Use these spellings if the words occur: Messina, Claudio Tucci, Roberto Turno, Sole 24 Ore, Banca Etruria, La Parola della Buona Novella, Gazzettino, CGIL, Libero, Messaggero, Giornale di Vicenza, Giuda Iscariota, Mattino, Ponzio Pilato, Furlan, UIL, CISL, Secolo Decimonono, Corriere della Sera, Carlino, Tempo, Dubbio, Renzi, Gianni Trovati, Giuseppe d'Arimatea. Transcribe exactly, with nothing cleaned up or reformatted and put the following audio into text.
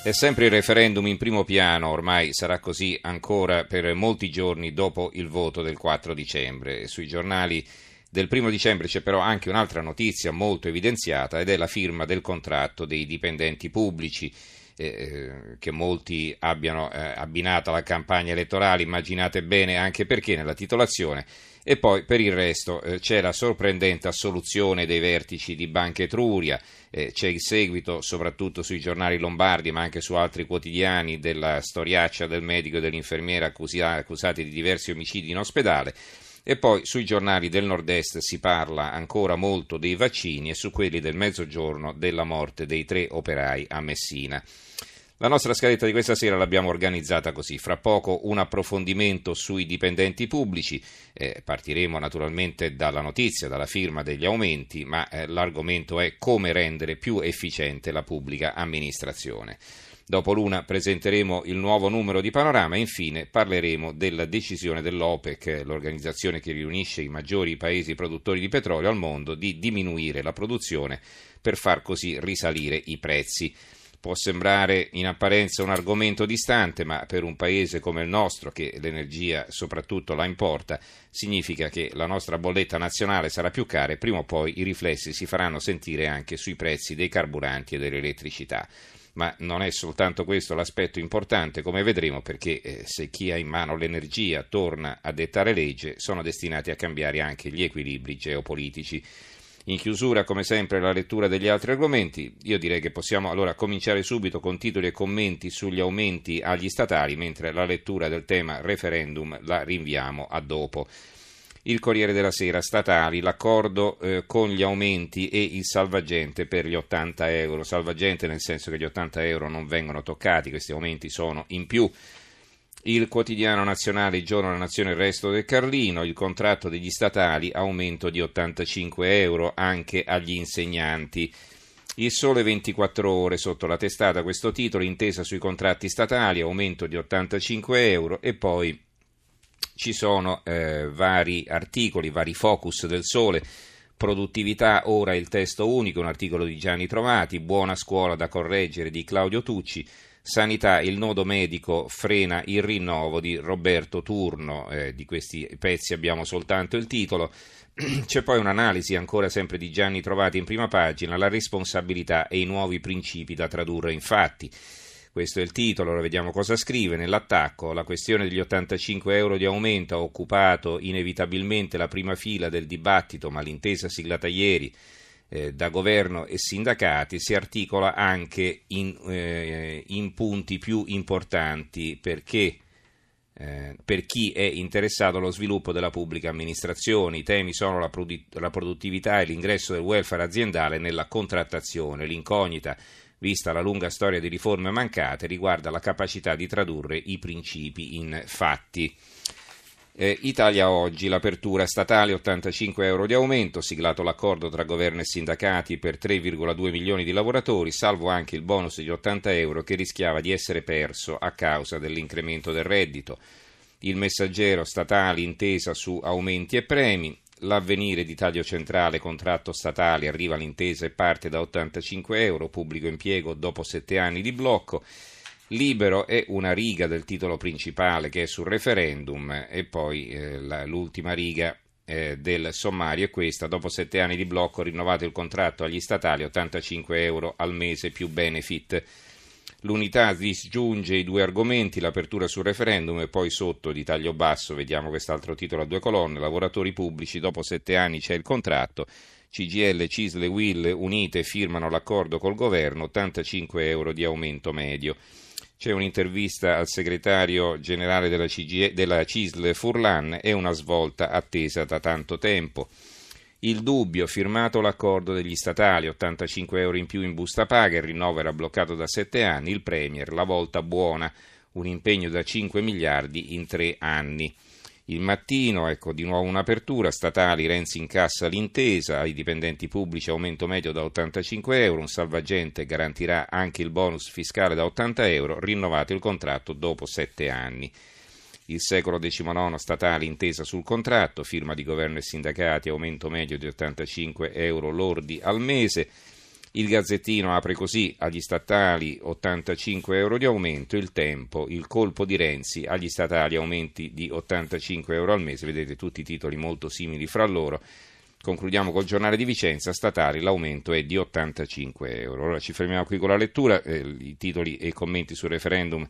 È sempre il referendum in primo piano, ormai sarà così ancora per molti giorni dopo il voto del quattro dicembre. Sui giornali del primo dicembre c'è però anche un'altra notizia molto evidenziata ed è la firma del contratto dei dipendenti pubblici eh, che molti abbiano eh, abbinata alla campagna elettorale, immaginate bene anche perché nella titolazione. E poi per il resto eh, c'è la sorprendente assoluzione dei vertici di Banca Etruria, eh, c'è il seguito soprattutto sui giornali lombardi ma anche su altri quotidiani della storiaccia del medico e dell'infermiera accusi- accusati di diversi omicidi in ospedale, e poi sui giornali del nord-est si parla ancora molto dei vaccini e su quelli del mezzogiorno della morte dei tre operai a Messina. La nostra scaletta di questa sera l'abbiamo organizzata così: fra poco un approfondimento sui dipendenti pubblici, eh, partiremo naturalmente dalla notizia, dalla firma degli aumenti, ma eh, l'argomento è come rendere più efficiente la pubblica amministrazione. Dopo l'una presenteremo il nuovo numero di Panorama e infine parleremo della decisione dell'OPEC, l'organizzazione che riunisce i maggiori paesi produttori di petrolio al mondo, di diminuire la produzione per far così risalire i prezzi. Può sembrare in apparenza un argomento distante, ma per un paese come il nostro, che l'energia soprattutto la importa, significa che la nostra bolletta nazionale sarà più cara e prima o poi i riflessi si faranno sentire anche sui prezzi dei carburanti e dell'elettricità. Ma non è soltanto questo l'aspetto importante, come vedremo, perché eh, se chi ha in mano l'energia torna a dettare legge, sono destinati a cambiare anche gli equilibri geopolitici. In chiusura, come sempre, la lettura degli altri argomenti. Io direi che possiamo allora cominciare subito con titoli e commenti sugli aumenti agli statali, mentre la lettura del tema referendum la rinviamo a dopo. Il Corriere della Sera, statali, l'accordo eh, con gli aumenti e il salvagente per gli ottanta euro. Salvagente nel senso che gli ottanta euro non vengono toccati, questi aumenti sono in più. Il Quotidiano Nazionale, il Giorno, la Nazione, il Resto del Carlino, il contratto degli statali, aumento di ottantacinque euro anche agli insegnanti. Il Sole ventiquattro Ore, sotto la testata questo titolo, intesa sui contratti statali, aumento di ottantacinque euro, e poi ci sono eh, vari articoli, vari focus del Sole. Produttività, ora il testo unico, un articolo di Gianni Trovati, buona scuola da correggere di Claudio Tucci, sanità, il nodo medico frena il rinnovo di Roberto Turno, eh, di questi pezzi abbiamo soltanto il titolo. C'è poi un'analisi ancora sempre di Gianni Trovati in prima pagina, la responsabilità e i nuovi principi da tradurre in fatti. Questo è il titolo, ora vediamo cosa scrive. Nell'attacco, la questione degli ottantacinque euro di aumento ha occupato inevitabilmente la prima fila del dibattito, ma l'intesa siglata ieri da governo e sindacati si articola anche in, eh, in punti più importanti perché, eh, per chi è interessato allo sviluppo della pubblica amministrazione. I temi sono la, produ- la produttività e l'ingresso del welfare aziendale nella contrattazione. L'incognita, vista la lunga storia di riforme mancate, riguarda la capacità di tradurre i principi in fatti. Eh, Italia Oggi, l'apertura statale, ottantacinque euro di aumento, siglato l'accordo tra governo e sindacati per tre virgola due milioni di lavoratori, salvo anche il bonus di ottanta euro che rischiava di essere perso a causa dell'incremento del reddito. Il Messaggero, statali, intesa su aumenti e premi. L'Avvenire di taglio centrale, contratto statale, arriva l'intesa e parte da ottantacinque euro, pubblico impiego dopo sette anni di blocco. Libero è una riga del titolo principale che è sul referendum, e poi eh, la, l'ultima riga eh, del sommario è questa: dopo sette anni di blocco rinnovato il contratto agli statali, ottantacinque euro al mese più benefit. L'Unità disgiunge i due argomenti, l'apertura sul referendum e poi sotto di taglio basso vediamo quest'altro titolo a due colonne, lavoratori pubblici, dopo sette anni c'è il contratto. C G I L, C I S L e U I L unite firmano l'accordo col governo, ottantacinque euro di aumento medio. C'è un'intervista al segretario generale della, C G I, della C I S L Furlan, è una svolta attesa da tanto tempo. Il Dubbio, firmato l'accordo degli statali, ottantacinque euro in più in busta paga, il rinnovo era bloccato da sette anni, il Premier, la volta buona, un impegno da cinque miliardi in tre anni. Il Mattino, ecco di nuovo un'apertura, statali Renzi incassa l'intesa, ai dipendenti pubblici aumento medio da ottantacinque euro, un salvagente garantirà anche il bonus fiscale da ottanta euro, rinnovato il contratto dopo sette anni. Il Secolo Decimonono, statali intesa sul contratto, firma di governo e sindacati, aumento medio di ottantacinque euro lordi al mese. Il Gazzettino apre così: agli statali ottantacinque euro di aumento. Il Tempo, il colpo di Renzi, agli statali aumenti di ottantacinque euro al mese. Vedete tutti i titoli molto simili fra loro. Concludiamo col Giornale di Vicenza, statali l'aumento è di ottantacinque euro. Ora ci fermiamo qui con la lettura, eh, i titoli e i commenti sul referendum